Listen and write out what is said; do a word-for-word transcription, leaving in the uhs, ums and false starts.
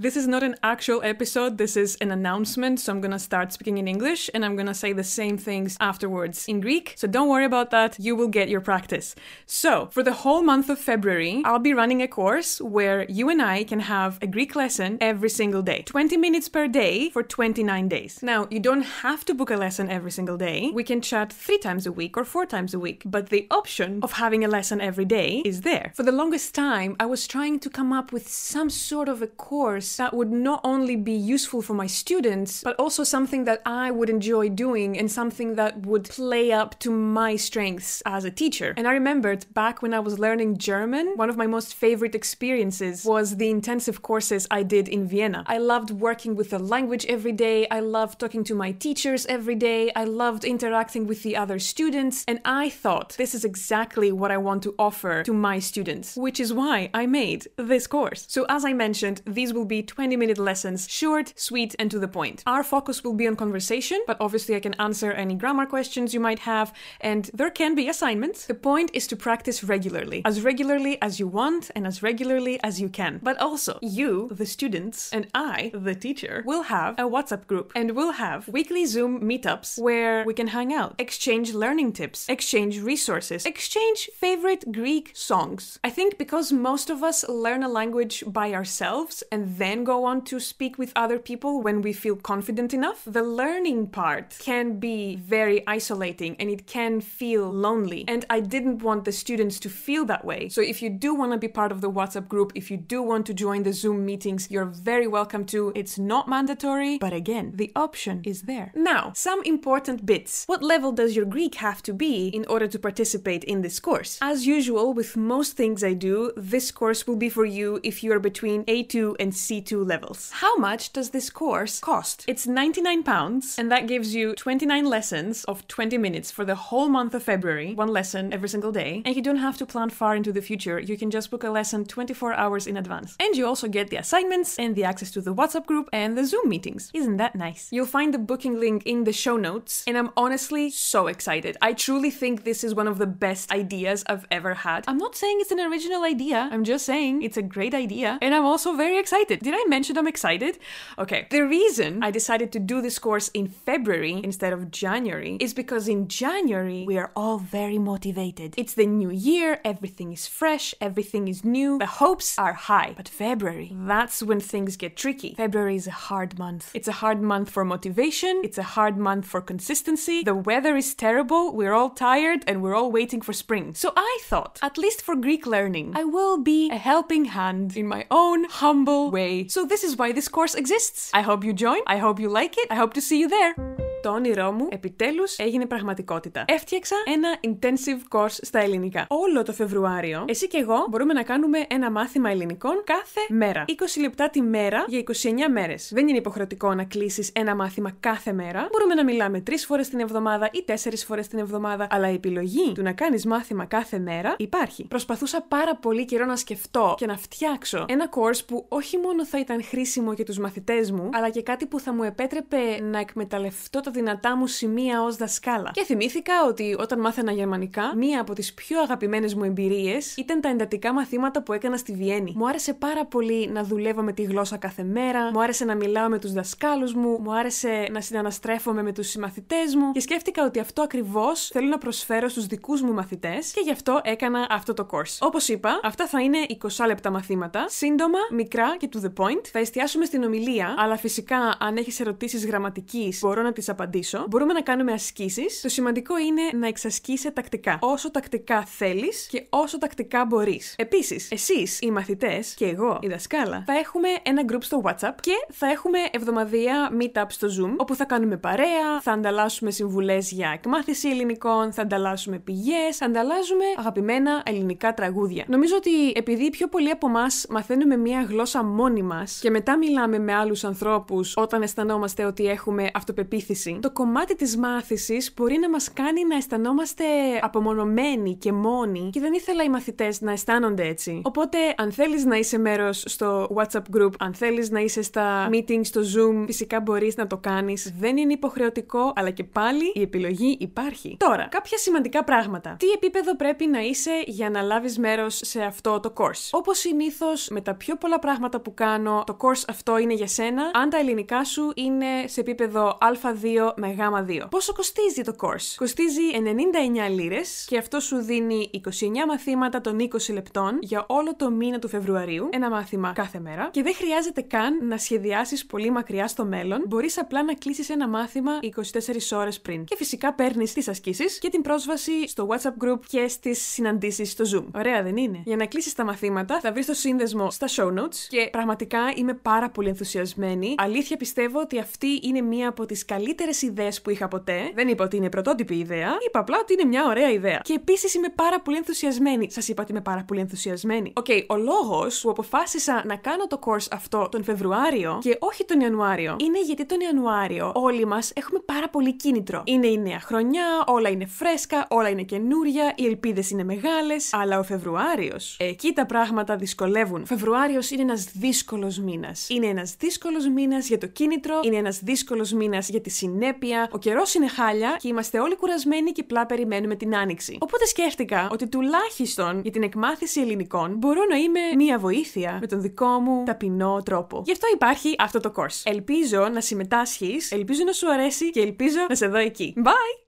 This is not an actual episode, this is an announcement, so I'm gonna start speaking in English and I'm gonna say the same things afterwards in Greek, so don't worry about that, you will get your practice. So, for the whole month of February, I'll be running a course where you and I can have a Greek lesson every single day. twenty minutes per day for twenty-nine days. Now, you don't have to book a lesson every single day, we can chat three times a week or four times a week, but the option of having a lesson every day is there. For the longest time, I was trying to come up with some sort of a course that would not only be useful for my students, but also something that I would enjoy doing and something that would play up to my strengths as a teacher. And I remembered back when I was learning German, one of my most favorite experiences was the intensive courses I did in Vienna. I loved working with the language every day, I loved talking to my teachers every day, I loved interacting with the other students, and I thought this is exactly what I want to offer to my students, which is why I made this course. So as I mentioned, these will be twenty minute lessons, short, sweet, and to the point. Our focus will be on conversation, but obviously I can answer any grammar questions you might have, and there can be assignments. The point is to practice regularly, as regularly as you want and as regularly as you can. But also, you, the students, and I, the teacher, will have a WhatsApp group, and we'll have weekly Zoom meetups where we can hang out, exchange learning tips, exchange resources, exchange favorite Greek songs. I think because most of us learn a language by ourselves and then Then go on to speak with other people when we feel confident enough, the learning part can be very isolating and it can feel lonely. And I didn't want the students to feel that way. So if you do want to be part of the WhatsApp group, if you do want to join the Zoom meetings, you're very welcome to. It's not mandatory, but again, the option is there. Now, some important bits. What level does your Greek have to be in order to participate in this course? As usual, with most things I do, this course will be for you if you are between A two and C two levels. How much does this course cost? It's ninety-nine pounds, and that gives you twenty-nine lessons of twenty minutes for the whole month of February, one lesson every single day, and you don't have to plan far into the future, you can just book a lesson twenty-four hours in advance. And you also get the assignments and the access to the WhatsApp group and the Zoom meetings. Isn't that nice? You'll find the booking link in the show notes, and I'm honestly so excited. I truly think this is one of the best ideas I've ever had. I'm not saying it's an original idea, I'm just saying it's a great idea, and I'm also very excited. Did I mention I'm excited? Okay. The reason I decided to do this course in February instead of January is because in January we are all very motivated. It's the new year, everything is fresh, everything is new, the hopes are high. But February, that's when things get tricky. February is a hard month. It's a hard month for motivation, it's a hard month for consistency, the weather is terrible, we're all tired and we're all waiting for spring. So I thought, at least for Greek learning, I will be a helping hand in my own humble way. So this is why this course exists. I hope you join, I hope you like it, I hope to see you there. Το όνειρό μου επιτέλους έγινε πραγματικότητα. Έφτιαξα ένα intensive course στα ελληνικά. Όλο το Φεβρουάριο, εσύ και εγώ μπορούμε να κάνουμε ένα μάθημα ελληνικών κάθε μέρα. είκοσι λεπτά τη μέρα για είκοσι εννέα μέρες. Δεν είναι υποχρεωτικό να κλείσεις ένα μάθημα κάθε μέρα. Μπορούμε να μιλάμε τρεις φορές την εβδομάδα ή τέσσερις φορές την εβδομάδα, αλλά η επιλογή του να κάνεις μάθημα κάθε μέρα υπάρχει. Προσπαθούσα πάρα πολύ καιρό να σκεφτώ και να φτιάξω ένα course που όχι μόνο θα ήταν χρήσιμο για τους μαθητές μου, αλλά και κάτι που θα μου επέτρεπε να εκμεταλλευτώ τα δυνατά μου σημεία ως δασκάλα. Και θυμήθηκα ότι όταν μάθαινα γερμανικά, μία από τις πιο αγαπημένες μου εμπειρίες ήταν τα εντατικά μαθήματα που έκανα στη Βιέννη. Μου άρεσε πάρα πολύ να δουλεύω με τη γλώσσα κάθε μέρα, μου άρεσε να μιλάω με τους δασκάλους μου, μου άρεσε να συναναστρέφομαι με τους συμμαθητές μου και σκέφτηκα ότι αυτό ακριβώς θέλω να προσφέρω στους δικούς μου μαθητές και γι' αυτό έκανα αυτό το course. Όπως είπα, αυτά θα είναι είκοσι λεπτά μαθήματα, σύντομα, μικρά και to the point. Θα εστιάσουμε στην ομιλία, αλλά φυσικά αν έχεις ερωτήσεις γραμματικής, μπορώ να τις απαντήσω. Μπορούμε να κάνουμε ασκήσεις. Το σημαντικό είναι να εξασκείσαι τακτικά. Όσο τακτικά θέλεις και όσο τακτικά μπορείς. Επίσης, εσείς οι μαθητές και εγώ η δασκάλα θα έχουμε ένα group στο WhatsApp και θα έχουμε εβδομαδιαία meetup στο Zoom όπου θα κάνουμε παρέα, θα ανταλλάσσουμε συμβουλές για εκμάθηση ελληνικών, θα ανταλλάσσουμε πηγές, θα ανταλλάζουμε αγαπημένα ελληνικά τραγούδια. Νομίζω ότι επειδή πιο πολλοί από εμάς μαθαίνουμε μία γλώσσα μόνοι μας και μετά μιλάμε με άλλους ανθρώπους όταν αισθανόμαστε ότι έχουμε αυτοπεποίθηση. μάθηση, το κομμάτι της μάθησης μπορεί να μας κάνει να αισθανόμαστε απομονωμένοι και μόνοι και δεν ήθελα οι μαθητές να αισθάνονται έτσι. Οπότε, αν θέλεις να είσαι μέρος στο WhatsApp group, αν θέλεις να είσαι στα meetings, στο Zoom, φυσικά μπορείς να το κάνεις. Δεν είναι υποχρεωτικό, αλλά και πάλι η επιλογή υπάρχει. Τώρα, κάποια σημαντικά πράγματα. Τι επίπεδο πρέπει να είσαι για να λάβεις μέρος σε αυτό το course. Όπως συνήθως, με τα πιο πολλά πράγματα που κάνω, το course αυτό είναι για σένα, αν τα ελληνικά σου είναι σε επίπεδο Α δύο με Γ δύο. Πόσο κοστίζει το course? Κοστίζει ενενήντα εννέα λίρες και αυτό σου δίνει είκοσι εννέα μαθήματα των είκοσι λεπτών για όλο το μήνα του Φεβρουαρίου, ένα μάθημα κάθε μέρα, και δεν χρειάζεται καν να σχεδιάσεις πολύ μακριά στο μέλλον, μπορείς απλά να κλείσεις ένα μάθημα είκοσι τέσσερις ώρες πριν. Και φυσικά παίρνεις τις ασκήσεις και την πρόσβαση στο WhatsApp group και στις συναντήσεις στο Zoom. Ωραία, δεν είναι? Για να κλείσεις τα μαθήματα, θα βρεις το σύνδεσμο στα show notes και πραγματικά είμαι πάρα πολύ ενθουσιασμένη. Αλήθεια πιστεύω ότι αυτή είναι μία από τις καλύτερες ιδέες που είχα ποτέ. Δεν είπα ότι είναι πρωτότυπη ιδέα, είπα απλά ότι είναι μια ωραία ιδέα. Και επίσης είμαι πάρα πολύ ενθουσιασμένη. Σας είπα ότι είμαι πάρα πολύ ενθουσιασμένη. Οκ, okay, ο λόγος που αποφάσισα να κάνω το course αυτό τον Φεβρουάριο και όχι τον Ιανουάριο είναι γιατί τον Ιανουάριο όλοι μας έχουμε πάρα πολύ κίνητρο. Είναι η νέα χρονιά, όλα είναι φρέσκα, όλα είναι καινούρια, οι ελπίδες είναι μεγάλες, αλλά ο Φεβρουάριος, εκεί τα πράγματα δυσκολεύουν. Ο Φεβρουάριος είναι ένας δύσκολος μήνας. Είναι ένας δύσκολος μήνας για το κίνητρο, είναι ένας δύσκολος μήνας για τη συνέπεια, ο καιρός είναι χάλια και είμαστε όλοι κουρασμένοι και απλά περιμένουμε την άνοιξη. Οπότε σκέφτηκα ότι τουλάχιστον για την εκμάθηση ελληνικών μπορώ να είμαι μία βοήθεια με τον δικό μου ταπεινό τρόπο. Γι' αυτό υπάρχει αυτό το course. Ελπίζω να συμμετάσχεις, ελπίζω να σου αρέσει και ελπίζω να σε δω εκεί. Bye!